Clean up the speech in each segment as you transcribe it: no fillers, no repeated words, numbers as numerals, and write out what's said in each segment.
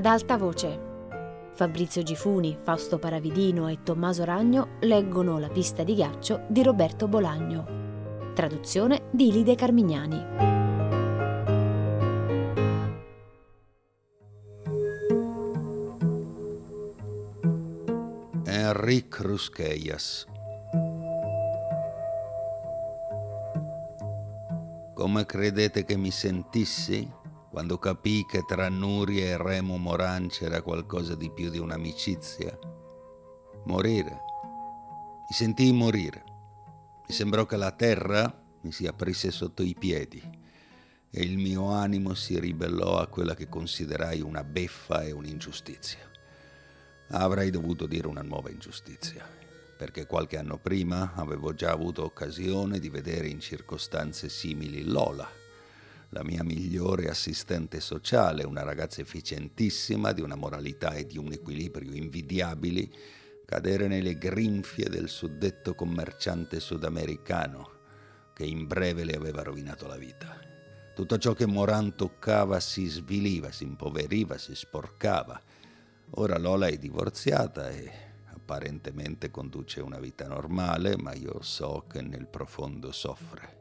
ad alta voce. Fabrizio Gifuni, Fausto Paravidino e Tommaso Ragno leggono La pista di ghiaccio di Roberto Bolaño. Traduzione di Ilide Carmignani. Enric Ruscheias. Come credete che mi sentissi quando capii che tra Nuria e Remo Morán c'era qualcosa di più di un'amicizia? Morire. Mi sentii morire. Mi sembrò che la terra mi si aprisse sotto i piedi e il mio animo si ribellò a quella che considerai una beffa e un'ingiustizia. Avrei dovuto dire una nuova ingiustizia, perché qualche anno prima avevo già avuto occasione di vedere in circostanze simili Lola, la mia migliore assistente sociale, una ragazza efficientissima, di una moralità e di un equilibrio invidiabili, cadere nelle grinfie del suddetto commerciante sudamericano che in breve le aveva rovinato la vita. Tutto ciò che Morán toccava si sviliva, si impoveriva, si sporcava. Ora Lola è divorziata e apparentemente conduce una vita normale, ma io so che nel profondo soffre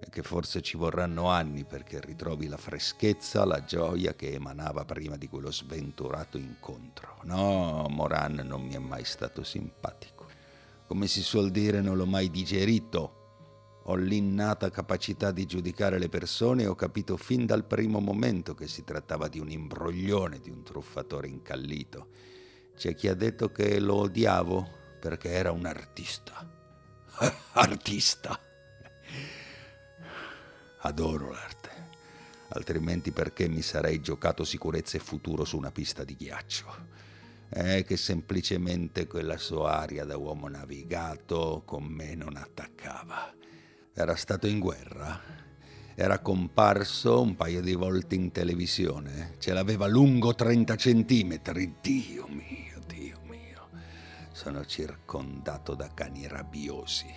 e che forse ci vorranno anni perché ritrovi la freschezza, la gioia che emanava prima di quello sventurato incontro. No, Morán non mi è mai stato simpatico. Come si suol dire, non l'ho mai digerito. Ho l'innata capacità di giudicare le persone e ho capito fin dal primo momento che si trattava di un imbroglione, di un truffatore incallito. C'è chi ha detto che lo odiavo perché era un artista. Artista! Adoro l'arte, altrimenti perché mi sarei giocato sicurezza e futuro su una pista di ghiaccio? È che semplicemente quella sua aria da uomo navigato con me non attaccava. Era stato in guerra, era comparso un paio di volte in televisione, ce l'aveva lungo 30 centimetri, Dio mio, sono circondato da cani rabbiosi,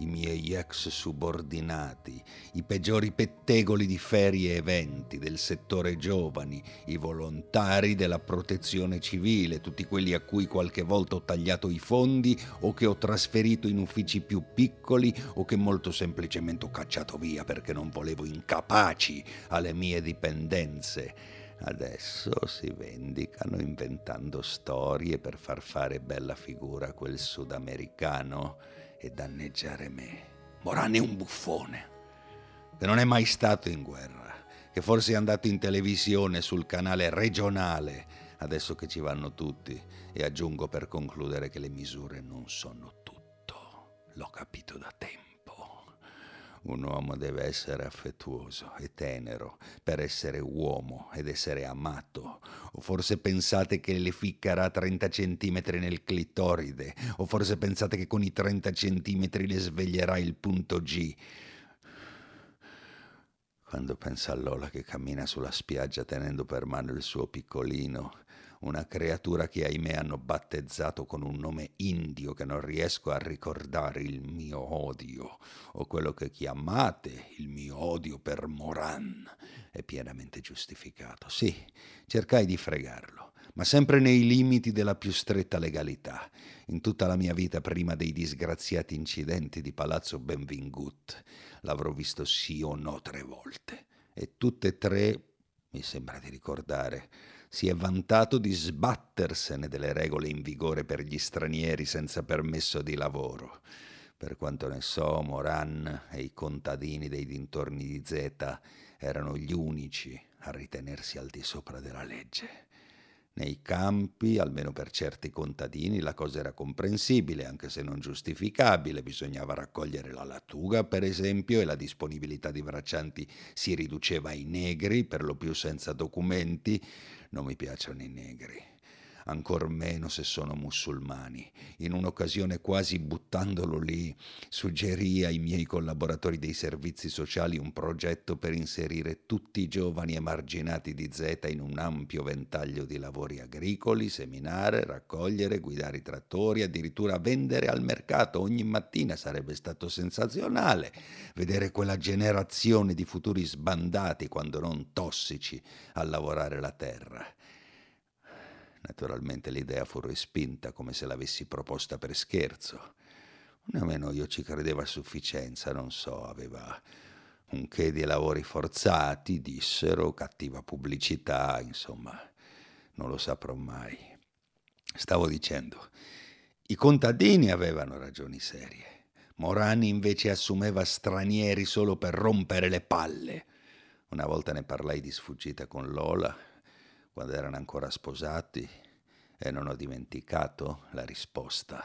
i miei ex subordinati, i peggiori pettegoli di ferie e eventi del settore giovani, i volontari della protezione civile, tutti quelli a cui qualche volta ho tagliato i fondi o che ho trasferito in uffici più piccoli o che molto semplicemente ho cacciato via perché non volevo incapaci alle mie dipendenze. Adesso si vendicano inventando storie per far fare bella figura a quel sudamericano e danneggiare me. Morán è un buffone, che non è mai stato in guerra, che forse è andato in televisione sul canale regionale, adesso che ci vanno tutti, e aggiungo per concludere che le misure non sono tutto. L'ho capito da tempo. Un uomo deve essere affettuoso e tenero per essere uomo ed essere amato. O forse pensate che le ficcherà 30 centimetri nel clitoride, o forse pensate che con i 30 centimetri le sveglierà il punto G. Quando pensa a Lola che cammina sulla spiaggia tenendo per mano il suo piccolino, una creatura che ahimè hanno battezzato con un nome indio che non riesco a ricordare, il mio odio, o quello che chiamate il mio odio per Morán, è pienamente giustificato. Sì, cercai di fregarlo, ma sempre nei limiti della più stretta legalità. In tutta la mia vita, prima dei disgraziati incidenti di Palazzo Benvingut, l'avrò visto sì o no 3 volte, e tutte e 3, mi sembra di ricordare, si è vantato di sbattersene delle regole in vigore per gli stranieri senza permesso di lavoro. Per quanto ne so, Morán e i contadini dei dintorni di Zeta erano gli unici a ritenersi al di sopra della legge. Nei campi, almeno per certi contadini, la cosa era comprensibile, anche se non giustificabile. Bisognava raccogliere la lattuga, per esempio, e la disponibilità di braccianti si riduceva ai negri, per lo più senza documenti. Non mi piacciono i negri, ancor meno se sono musulmani. In un'occasione, quasi buttandolo lì, suggerì ai miei collaboratori dei servizi sociali un progetto per inserire tutti i giovani emarginati di Zeta in un ampio ventaglio di lavori agricoli, seminare, raccogliere, guidare i trattori, addirittura vendere al mercato ogni mattina. Sarebbe stato sensazionale vedere quella generazione di futuri sbandati, quando non tossici, a lavorare la terra. Naturalmente l'idea fu respinta come se l'avessi proposta per scherzo. Nemmeno io ci credevo a sufficienza, non so, aveva un che di lavori forzati, dissero, cattiva pubblicità, insomma, non lo saprò mai. Stavo dicendo, i contadini avevano ragioni serie. Morani invece assumeva stranieri solo per rompere le palle. Una volta ne parlai di sfuggita con Lola, quando erano ancora sposati, e non ho dimenticato la risposta.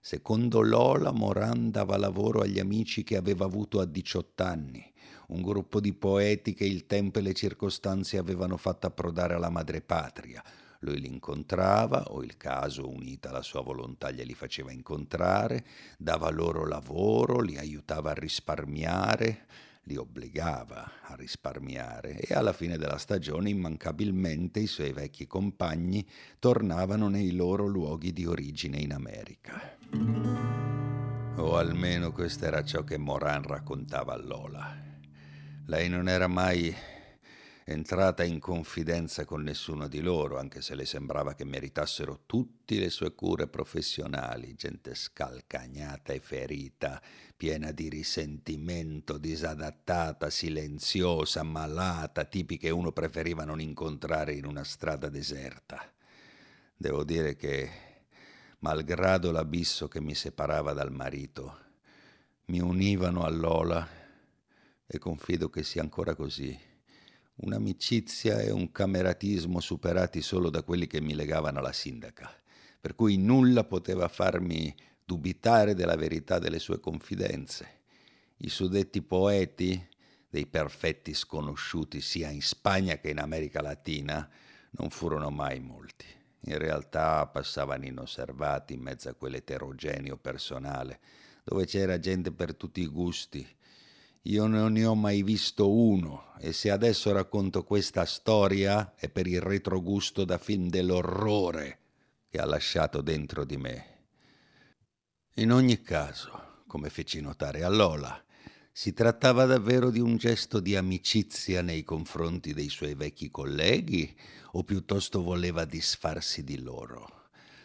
Secondo Lola, Morán dava lavoro agli amici che aveva avuto a 18 anni, un gruppo di poeti che il tempo e le circostanze avevano fatto approdare alla madrepatria. Lui li incontrava, o il caso, unita alla sua volontà, glieli faceva incontrare, dava loro lavoro, li aiutava a risparmiare, li obbligava a risparmiare, e alla fine della stagione immancabilmente i suoi vecchi compagni tornavano nei loro luoghi di origine in America. O almeno questo era ciò che Morán raccontava a Lola. Lei non era mai entrata in confidenza con nessuno di loro, anche se le sembrava che meritassero tutte le sue cure professionali, gente scalcagnata e ferita, piena di risentimento, disadattata, silenziosa, malata, tipi che uno preferiva non incontrare in una strada deserta. Devo dire che, malgrado l'abisso che mi separava dal marito, mi univano a Lola, e confido che sia ancora così. Un'amicizia e un cameratismo superati solo da quelli che mi legavano alla sindaca, per cui nulla poteva farmi dubitare della verità delle sue confidenze. I suddetti poeti, dei perfetti sconosciuti sia in Spagna che in America Latina, non furono mai molti. In realtà passavano inosservati in mezzo a quell'eterogeneo personale, dove c'era gente per tutti i gusti. Io non ne ho mai visto uno, e se adesso racconto questa storia è per il retrogusto da film dell'orrore che ha lasciato dentro di me. In ogni caso, come feci notare a Lola, si trattava davvero di un gesto di amicizia nei confronti dei suoi vecchi colleghi, o piuttosto voleva disfarsi di loro?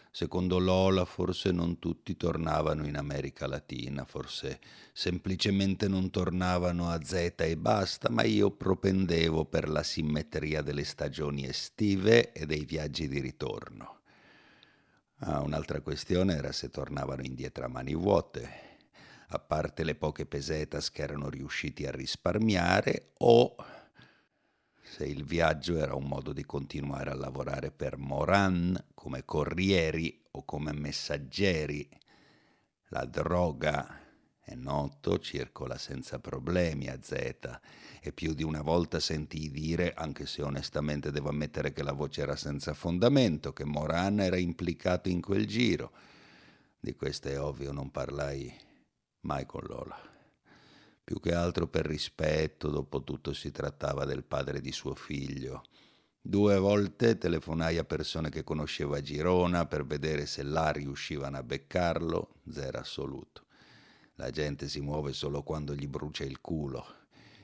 Secondo Lola forse non tutti tornavano in America Latina, forse semplicemente non tornavano a Zeta e basta, ma io propendevo per la simmetria delle stagioni estive e dei viaggi di ritorno. Un'altra questione era se tornavano indietro a mani vuote, a parte le poche pesetas che erano riusciti a risparmiare, o se il viaggio era un modo di continuare a lavorare per Morán come corrieri o come messaggeri. La droga, è noto, circola senza problemi a Zeta, e più di una volta sentii dire, anche se onestamente devo ammettere che la voce era senza fondamento, che Morán era implicato in quel giro. Di questo è ovvio non parlai mai con Lola. Più che altro per rispetto, dopo tutto si trattava del padre di suo figlio. 2 volte telefonai a persone che conoscevo a Girona per vedere se là riuscivano a beccarlo, 0 assoluto. La gente si muove solo quando gli brucia il culo.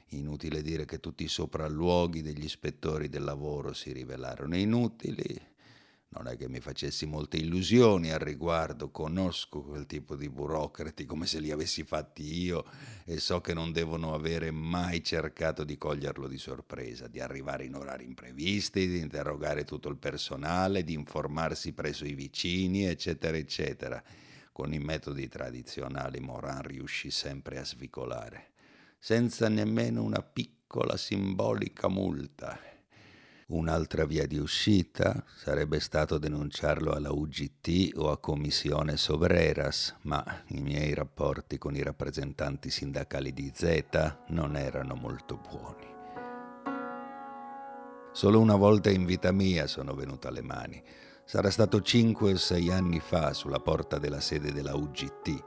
Inutile dire che tutti i sopralluoghi degli ispettori del lavoro si rivelarono inutili. Non è che mi facessi molte illusioni al riguardo, conosco quel tipo di burocrati come se li avessi fatti io, e so che non devono avere mai cercato di coglierlo di sorpresa, di arrivare in orari imprevisti, di interrogare tutto il personale, di informarsi presso i vicini, eccetera, eccetera. Con i metodi tradizionali Morán riuscì sempre a svicolare, senza nemmeno una piccola simbolica multa. Un'altra via di uscita sarebbe stato denunciarlo alla UGT o a Comisiones Obreras, ma i miei rapporti con i rappresentanti sindacali di Zeta non erano molto buoni. Solo una volta in vita mia sono venuto alle mani. Sarà stato 5 o 6 anni fa, sulla porta della sede della UGT.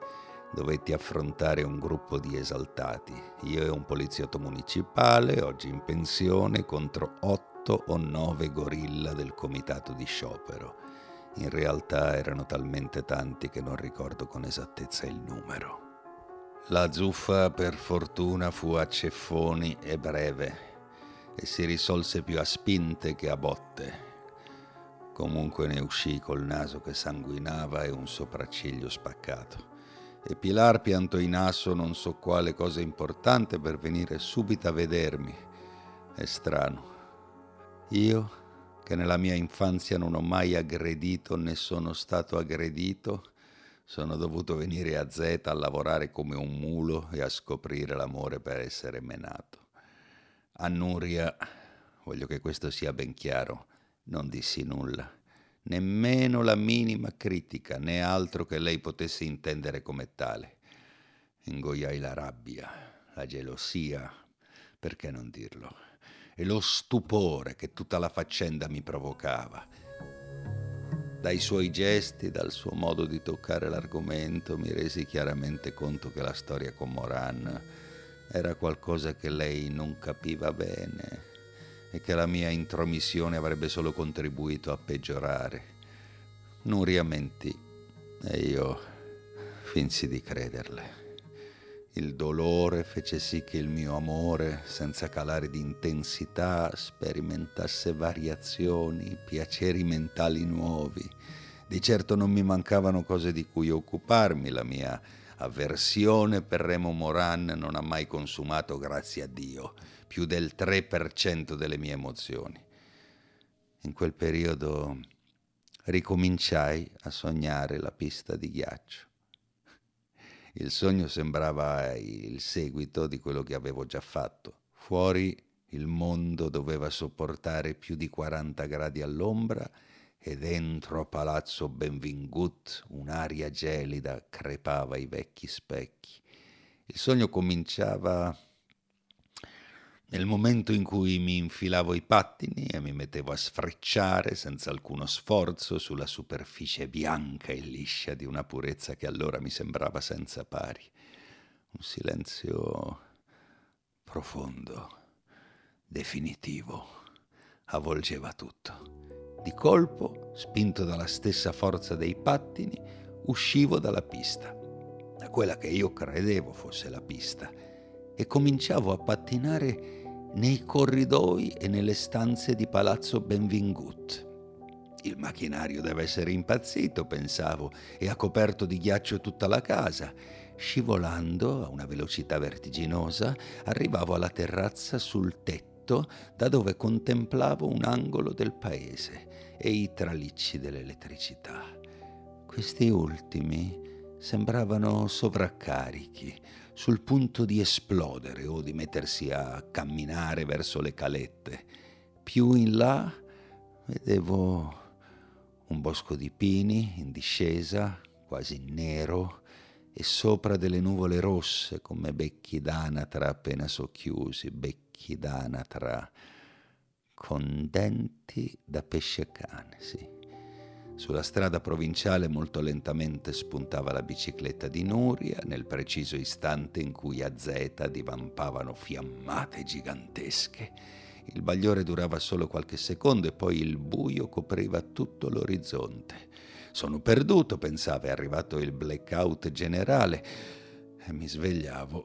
Dovetti affrontare un gruppo di esaltati, io e un poliziotto municipale, oggi in pensione, contro 8 o 9 gorilla del comitato di sciopero. In realtà erano talmente tanti che non ricordo con esattezza il numero. La zuffa per fortuna fu a ceffoni e breve, e si risolse più a spinte che a botte. Comunque ne uscì col naso che sanguinava e un sopracciglio spaccato. E Pilar piantò in asso non so quale cosa importante per venire subito a vedermi. È strano. Io, che nella mia infanzia non ho mai aggredito né sono stato aggredito, sono dovuto venire a Zeta a lavorare come un mulo e a scoprire l'amore per essere menato. A Nuria, voglio che questo sia ben chiaro, non dissi nulla, nemmeno la minima critica, né altro che lei potesse intendere come tale. Ingoiai la rabbia, la gelosia, perché non dirlo, e lo stupore che tutta la faccenda mi provocava. Dai suoi gesti, dal suo modo di toccare l'argomento, mi resi chiaramente conto che la storia con Morán era qualcosa che lei non capiva bene, e che la mia intromissione avrebbe solo contribuito a peggiorare. Nuria mentì e io finsi di crederle. Il dolore fece sì che il mio amore, senza calare di intensità, sperimentasse variazioni, piaceri mentali nuovi. Di certo non mi mancavano cose di cui occuparmi, la mia avversione per Remo Morán non ha mai consumato, grazie a Dio, più del 3% delle mie emozioni. In quel periodo ricominciai a sognare La pista di ghiaccio. Il sogno sembrava il seguito di quello che avevo già fatto. Fuori il mondo doveva sopportare più di 40 gradi all'ombra e dentro Palazzo Benvingut un'aria gelida crepava i vecchi specchi. Il sogno cominciava nel momento in cui mi infilavo i pattini e mi mettevo a sfrecciare senza alcuno sforzo sulla superficie bianca e liscia di una purezza che allora mi sembrava senza pari. Un silenzio profondo, definitivo, avvolgeva tutto. Di colpo, spinto dalla stessa forza dei pattini, uscivo dalla pista, da quella che io credevo fosse la pista, e cominciavo a pattinare nei corridoi e nelle stanze di Palazzo Benvingut. Il macchinario deve essere impazzito, pensavo, e ha coperto di ghiaccio tutta la casa. Scivolando a una velocità vertiginosa, arrivavo alla terrazza sul tetto, da dove contemplavo un angolo del paese e i tralicci dell'elettricità. Questi ultimi sembravano sovraccarichi, sul punto di esplodere o di mettersi a camminare verso le calette. Più in là vedevo un bosco di pini in discesa, quasi nero, e sopra delle nuvole rosse come becchi d'anatra appena socchiusi, becchi d'anatra con denti da pescecane, sì. Sulla strada provinciale molto lentamente spuntava la bicicletta di Nuria, nel preciso istante in cui a Zeta divampavano fiammate gigantesche. Il bagliore durava solo qualche secondo e poi il buio copriva tutto l'orizzonte. Sono perduto, pensavo, è arrivato il blackout generale, e mi svegliavo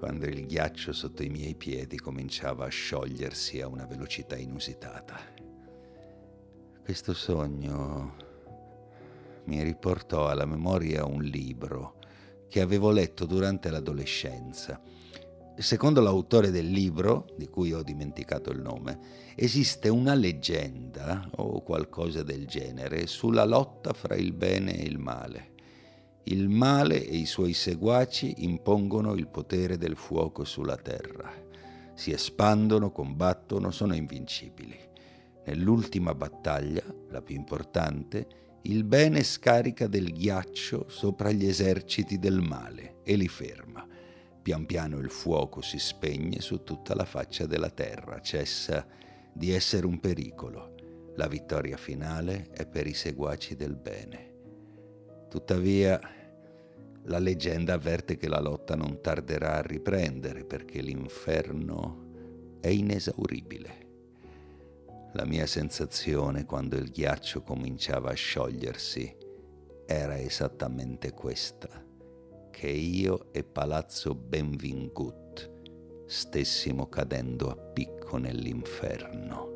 quando il ghiaccio sotto i miei piedi cominciava a sciogliersi a una velocità inusitata. Questo sogno mi riportò alla memoria un libro che avevo letto durante l'adolescenza. Secondo l'autore del libro, di cui ho dimenticato il nome, esiste una leggenda o qualcosa del genere sulla lotta fra il bene e il male. Il male e i suoi seguaci impongono il potere del fuoco sulla terra. Si espandono, combattono, sono invincibili. Nell'ultima battaglia, la più importante, il bene scarica del ghiaccio sopra gli eserciti del male e li ferma. Pian piano il fuoco si spegne su tutta la faccia della terra, cessa di essere un pericolo. La vittoria finale è per i seguaci del bene. Tuttavia, la leggenda avverte che la lotta non tarderà a riprendere perché l'inferno è inesauribile. La mia sensazione quando il ghiaccio cominciava a sciogliersi era esattamente questa, che io e Palazzo Benvingut stessimo cadendo a picco nell'inferno.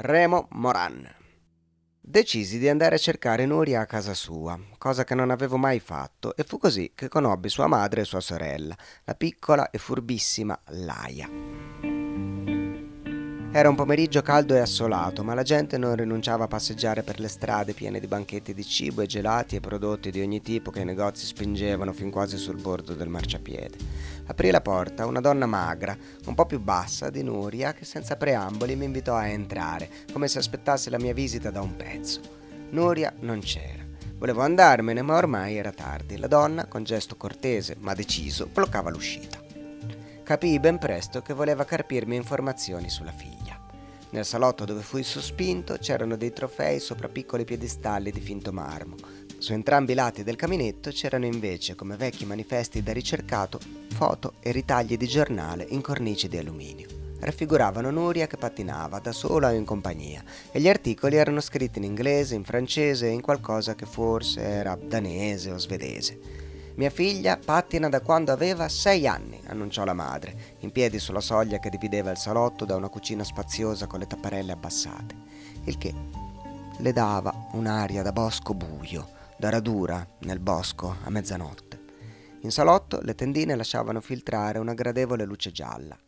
Remo Morán. Decisi di andare a cercare Nuria a casa sua, cosa che non avevo mai fatto, e fu così che conobbi sua madre e sua sorella, la piccola e furbissima Laia. Era un pomeriggio caldo e assolato, ma la gente non rinunciava a passeggiare per le strade piene di banchetti di cibo e gelati e prodotti di ogni tipo che i negozi spingevano fin quasi sul bordo del marciapiede. Aprì la porta una donna magra, un po' più bassa di Nuria, che senza preamboli mi invitò a entrare, come se aspettasse la mia visita da un pezzo. Nuria non c'era. Volevo andarmene, ma ormai era tardi. La donna, con gesto cortese ma deciso, bloccava l'uscita. Capii ben presto che voleva carpirmi informazioni sulla figlia. Nel salotto dove fui sospinto c'erano dei trofei sopra piccoli piedestalli di finto marmo. Su entrambi i lati del caminetto c'erano invece, come vecchi manifesti da ricercato, foto e ritagli di giornale in cornici di alluminio. Raffiguravano Nuria che pattinava, da sola o in compagnia, e gli articoli erano scritti in inglese, in francese e in qualcosa che forse era danese o svedese. «Mia figlia pattina da quando aveva 6 anni», annunciò la madre, in piedi sulla soglia che divideva il salotto da una cucina spaziosa con le tapparelle abbassate, il che le dava un'aria da bosco buio, da radura nel bosco a mezzanotte. In salotto le tendine lasciavano filtrare una gradevole luce gialla.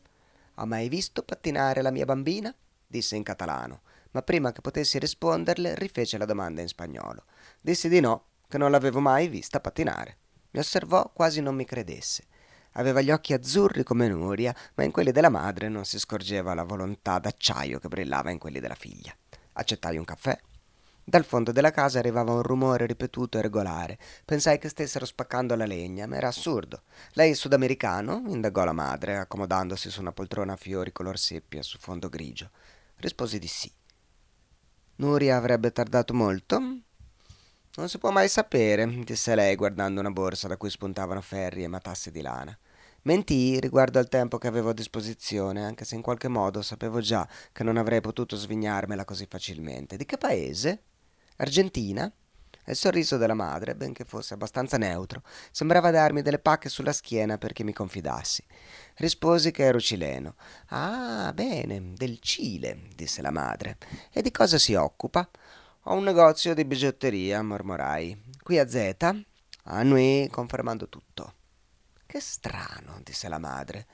«Ha mai visto pattinare la mia bambina?» disse in catalano, ma prima che potessi risponderle rifece la domanda in spagnolo. Dissi di no, che non l'avevo mai vista pattinare. Mi osservò quasi non mi credesse. Aveva gli occhi azzurri come Nuria, ma in quelli della madre non si scorgeva la volontà d'acciaio che brillava in quelli della figlia. Accettai un caffè. Dal fondo della casa arrivava un rumore ripetuto e regolare. Pensai che stessero spaccando la legna, ma era assurdo. «Lei è sudamericano?» indagò la madre, accomodandosi su una poltrona a fiori color seppia su fondo grigio. Risposi di sì. «Nuria avrebbe tardato molto?» «Non si può mai sapere», disse lei guardando una borsa da cui spuntavano ferri e matasse di lana. Mentii riguardo al tempo che avevo a disposizione, anche se in qualche modo sapevo già che non avrei potuto svignarmela così facilmente. «Di che paese?» «Argentina?» E il sorriso della madre, benché fosse abbastanza neutro, sembrava darmi delle pacche sulla schiena perché mi confidassi. Risposi che ero cileno. «Ah, bene, del Cile», disse la madre. «E di cosa si occupa?» «Ho un negozio di bigiotteria», mormorai. «Qui a Zeta?» Annui, confermando tutto. «Che strano», disse la madre.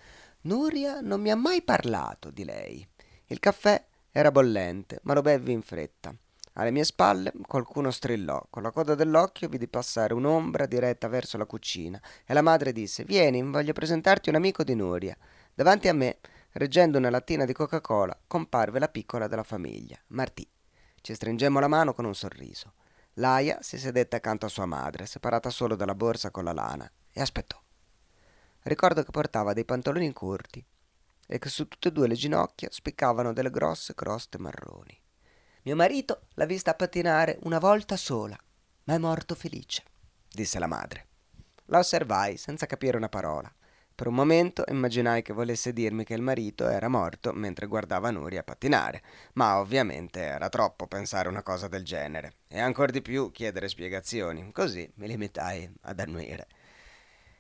«Nuria non mi ha mai parlato di lei». Il caffè era bollente, ma lo bevvi in fretta. Alle mie spalle qualcuno strillò. Con la coda dell'occhio vidi passare un'ombra diretta verso la cucina e la madre disse: «Vieni, voglio presentarti un amico di Nuria». Davanti a me, reggendo una lattina di Coca-Cola, comparve la piccola della famiglia, Martí. Ci stringemmo la mano con un sorriso. Laia si sedette accanto a sua madre, separata solo dalla borsa con la lana, e aspettò. Ricordo che portava dei pantaloni corti e che su tutte e due le ginocchia spiccavano delle grosse croste marroni. «Mio marito l'ha vista pattinare una volta sola, ma è morto felice», disse la madre. La osservai senza capire una parola. Per un momento immaginai che volesse dirmi che il marito era morto mentre guardava Nuria pattinare, ma ovviamente era troppo pensare una cosa del genere, e ancor di più chiedere spiegazioni, così mi limitai ad annuire.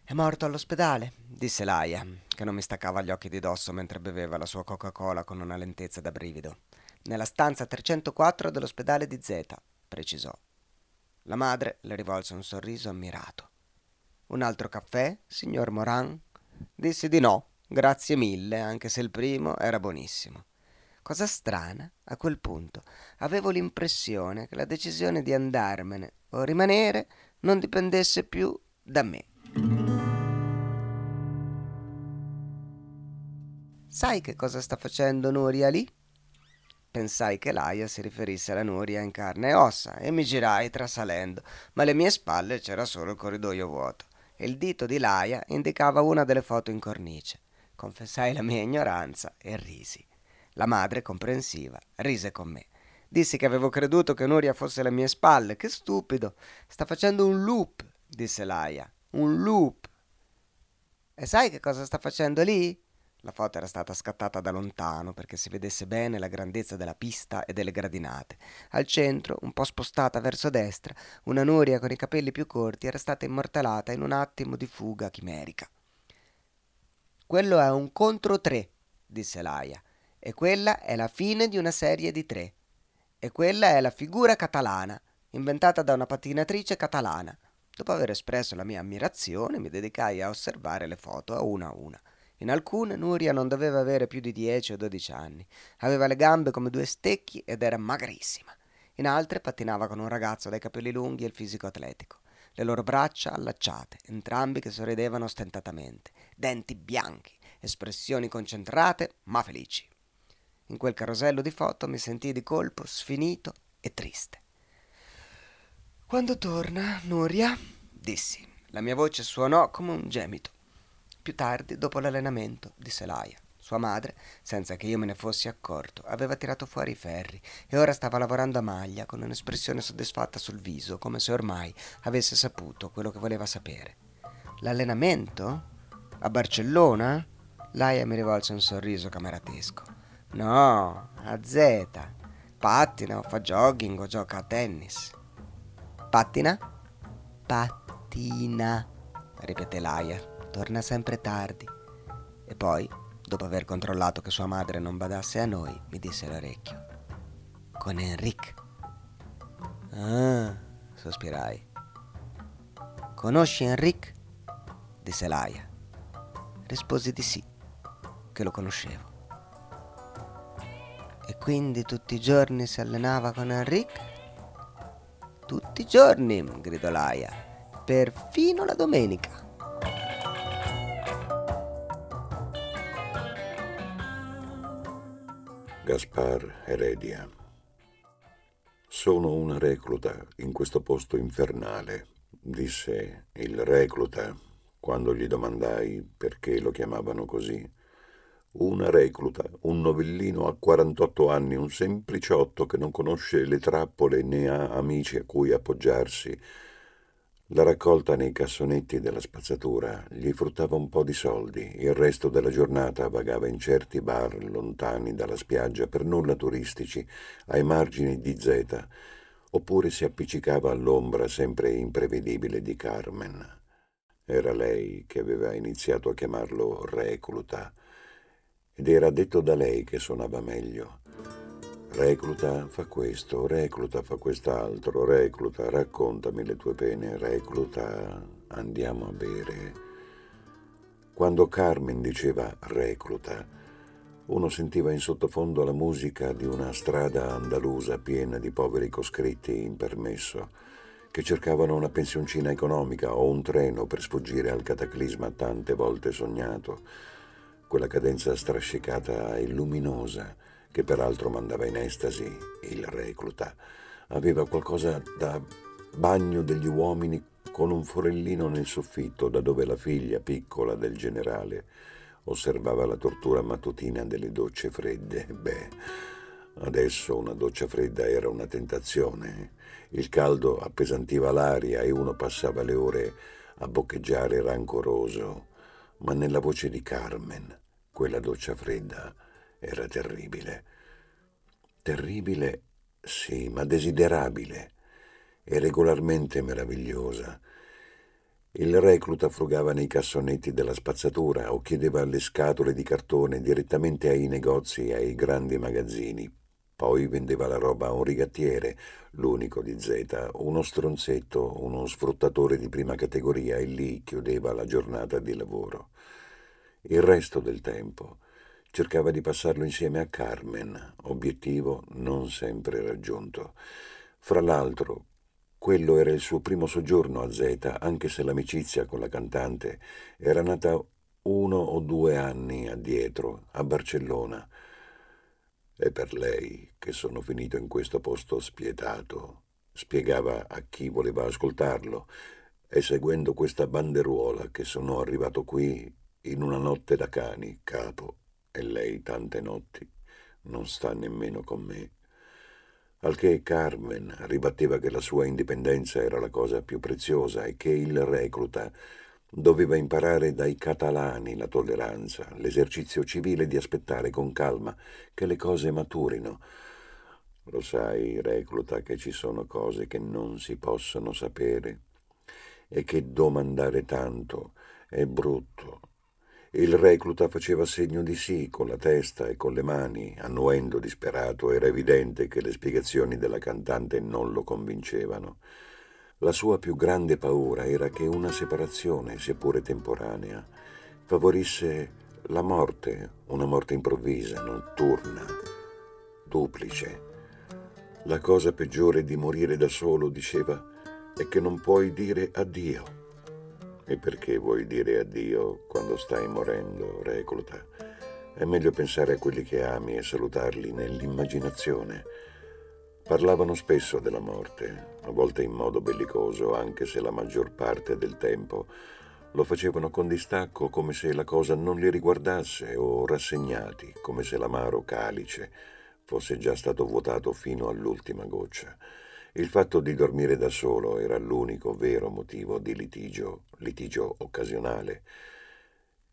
«È morto all'ospedale», disse Laia, che non mi staccava gli occhi di dosso mentre beveva la sua Coca-Cola con una lentezza da brivido. «Nella stanza 304 dell'ospedale di Zeta», precisò. La madre le rivolse un sorriso ammirato. «Un altro caffè, signor Morán?» Dissi di no, grazie mille, anche se il primo era buonissimo. Cosa strana, a quel punto avevo l'impressione che la decisione di andarmene o rimanere non dipendesse più da me. «Sai che cosa sta facendo Nuria lì?» Pensai che Laia si riferisse alla Nuria in carne e ossa e mi girai trasalendo, ma alle mie spalle c'era solo il corridoio vuoto. Il dito di Laia indicava una delle foto in cornice. Confessai la mia ignoranza e risi. La madre, comprensiva, rise con me. Dissi che avevo creduto che Nuria fosse alle mie spalle. «Che stupido! Sta facendo un loop», disse Laia. «Un loop! E sai che cosa sta facendo lì?» La foto era stata scattata da lontano perché si vedesse bene la grandezza della pista e delle gradinate. Al centro, un po' spostata verso destra, una Nuria con i capelli più corti era stata immortalata in un attimo di fuga chimerica. «Quello è un contro 3», disse Laia, E quella è la fine di una serie di tre. E quella è la figura catalana, inventata da una pattinatrice catalana. Dopo aver espresso la mia ammirazione, mi dedicai a osservare le foto a una. In alcune Nuria non doveva avere più di 10 o 12 anni. Aveva le gambe come due stecchi ed era magrissima. In altre pattinava con un ragazzo dai capelli lunghi e il fisico atletico. Le loro braccia allacciate, entrambi che sorridevano ostentatamente. Denti bianchi, espressioni concentrate ma felici. In quel carosello di foto mi sentii di colpo sfinito e triste. «Quando torna, Nuria?» dissi. La mia voce suonò come un gemito. Più tardi, dopo l'allenamento, disse Laia. Sua madre, senza che io me ne fossi accorto, aveva tirato fuori i ferri e ora stava lavorando a maglia con un'espressione soddisfatta sul viso, come se ormai avesse saputo quello che voleva sapere. «L'allenamento? A Barcellona?» Laia mi rivolse un sorriso cameratesco. «No, a Zeta. Pattina o fa jogging o gioca a tennis». «Pattina?» «Pattina», ripeté Laia. «Torna sempre tardi». E poi, dopo aver controllato che sua madre non badasse a noi, mi disse all'orecchio: «Con Enric». «Ah», sospirai. «Conosci Enric?» disse Laia. Risposi di sì, che lo conoscevo. «E quindi tutti i giorni si allenava con Enric?» «Tutti i giorni», gridò Laia, «perfino la domenica». Gaspar Heredia. «Sono una recluta in questo posto infernale», disse il recluta quando gli domandai perché lo chiamavano così. «Una recluta, un novellino a 48 anni, un sempliciotto che non conosce le trappole né ha amici a cui appoggiarsi. La raccolta nei cassonetti della spazzatura gli fruttava un po' di soldi, il resto della giornata vagava in certi bar lontani dalla spiaggia, per nulla turistici, ai margini di Zeta, oppure si appiccicava all'ombra sempre imprevedibile di Carmen. Era lei che aveva iniziato a chiamarlo recluta, ed era detto da lei che suonava meglio. Recluta fa questo, recluta fa quest'altro, recluta raccontami le tue pene, recluta andiamo a bere». Quando Carmen diceva recluta, uno sentiva in sottofondo la musica di una strada andalusa piena di poveri coscritti in permesso che cercavano una pensioncina economica o un treno per sfuggire al cataclisma tante volte sognato. Quella cadenza strascicata e luminosa che peraltro mandava in estasi il recluta, aveva qualcosa da bagno degli uomini con un forellino nel soffitto, da dove la figlia piccola del generale osservava la tortura mattutina delle docce fredde. Beh, adesso una doccia fredda era una tentazione. Il caldo appesantiva l'aria e uno passava le ore a boccheggiare rancoroso, ma nella voce di Carmen quella doccia fredda era terribile. Terribile, sì, ma desiderabile e regolarmente meravigliosa. Il recluta frugava nei cassonetti della spazzatura o chiedeva le scatole di cartone direttamente ai negozi e ai grandi magazzini. Poi vendeva la roba a un rigattiere, l'unico di Zeta, uno stronzetto, uno sfruttatore di prima categoria, e lì chiudeva la giornata di lavoro. Il resto del tempo cercava di passarlo insieme a Carmen, obiettivo non sempre raggiunto. Fra l'altro, quello era il suo primo soggiorno a Zeta, anche se l'amicizia con la cantante era nata 1 o 2 anni addietro, a Barcellona. «È per lei che sono finito in questo posto spietato», spiegava a chi voleva ascoltarlo, «e seguendo questa banderuola che sono arrivato qui in una notte da cani, capo. E lei tante notti non sta nemmeno con me». Al che Carmen ribatteva che la sua indipendenza era la cosa più preziosa e che il recluta doveva imparare dai catalani la tolleranza, l'esercizio civile di aspettare con calma che le cose maturino. «Lo sai, recluta, che ci sono cose che non si possono sapere e che domandare tanto è brutto. Il recluta faceva segno di sì con la testa e con le mani, annuendo disperato. Era evidente che le spiegazioni della cantante non lo convincevano. La sua più grande paura era che una separazione, seppure temporanea, favorisse la morte, una morte improvvisa, notturna, duplice. La cosa peggiore di morire da solo, diceva, è che non puoi dire addio. E perché vuoi dire addio quando stai morendo, recluta? È meglio pensare a quelli che ami e salutarli nell'immaginazione. Parlavano spesso della morte, a volte in modo bellicoso, anche se la maggior parte del tempo lo facevano con distacco, come se la cosa non li riguardasse, o rassegnati, come se l'amaro calice fosse già stato vuotato fino all'ultima goccia. Il fatto di dormire da solo era l'unico vero motivo di litigio occasionale.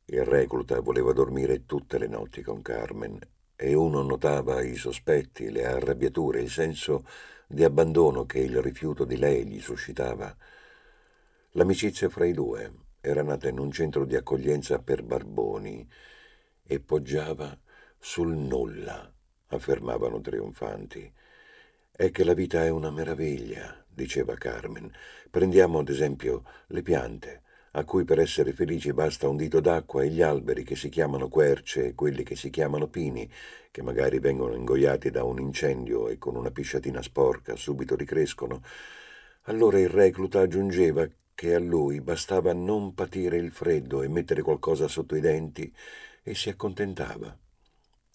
Il recluta voleva dormire tutte le notti con Carmen e uno notava i sospetti, le arrabbiature, il senso di abbandono che il rifiuto di lei gli suscitava. L'amicizia fra i due era nata in un centro di accoglienza per barboni e poggiava sul nulla, affermavano trionfanti. «È che la vita è una meraviglia», diceva Carmen. «Prendiamo ad esempio le piante, a cui per essere felici basta un dito d'acqua, e gli alberi che si chiamano querce e quelli che si chiamano pini, che magari vengono ingoiati da un incendio e con una pisciatina sporca subito ricrescono». Allora il recluta aggiungeva che a lui bastava non patire il freddo e mettere qualcosa sotto i denti, e si accontentava.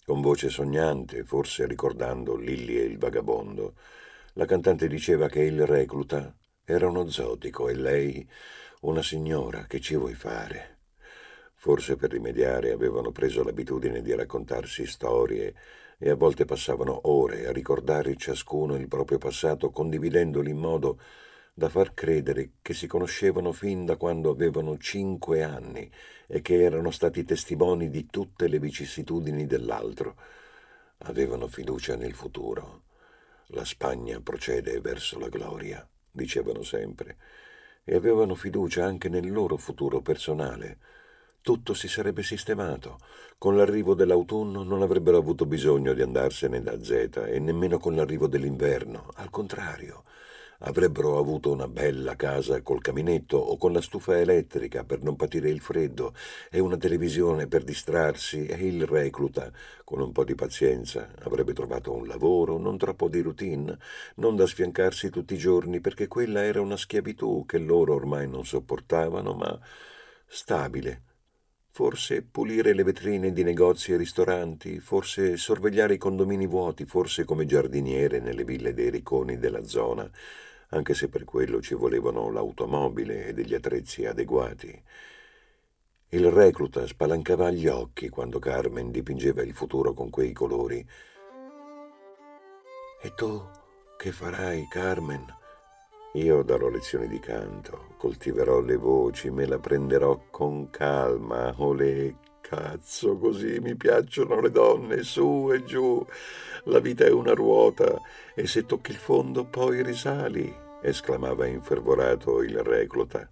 Con voce sognante, forse ricordando Lilli e il vagabondo, la cantante diceva che il recluta era uno zotico e lei una signora. Che ci vuoi fare? Forse per rimediare avevano preso l'abitudine di raccontarsi storie e a volte passavano ore a ricordare ciascuno il proprio passato, condividendoli in modo da far credere che si conoscevano fin da quando avevano 5 anni e che erano stati testimoni di tutte le vicissitudini dell'altro. Avevano fiducia nel futuro. La Spagna procede verso la gloria, dicevano sempre, e avevano fiducia anche nel loro futuro personale. Tutto si sarebbe sistemato. Con l'arrivo dell'autunno non avrebbero avuto bisogno di andarsene da Zeta, e nemmeno con l'arrivo dell'inverno. Al contrario, avrebbero avuto una bella casa col caminetto o con la stufa elettrica per non patire il freddo, e una televisione per distrarsi, e il recluta, con un po' di pazienza, avrebbe trovato un lavoro, non troppo di routine, non da sfiancarsi tutti i giorni, perché quella era una schiavitù che loro ormai non sopportavano, ma stabile. Forse pulire le vetrine di negozi e ristoranti, forse sorvegliare i condomini vuoti, forse come giardiniere nelle ville dei ricconi della zona, anche se per quello ci volevano l'automobile e degli attrezzi adeguati. Il recluta spalancava gli occhi quando Carmen dipingeva il futuro con quei colori. «E tu che farai, Carmen?» «Io darò lezioni di canto, coltiverò le voci, me la prenderò con calma. Olè, cazzo, così mi piacciono le donne, su e giù. La vita è una ruota e se tocchi il fondo poi risali», esclamava infervorato il recluta.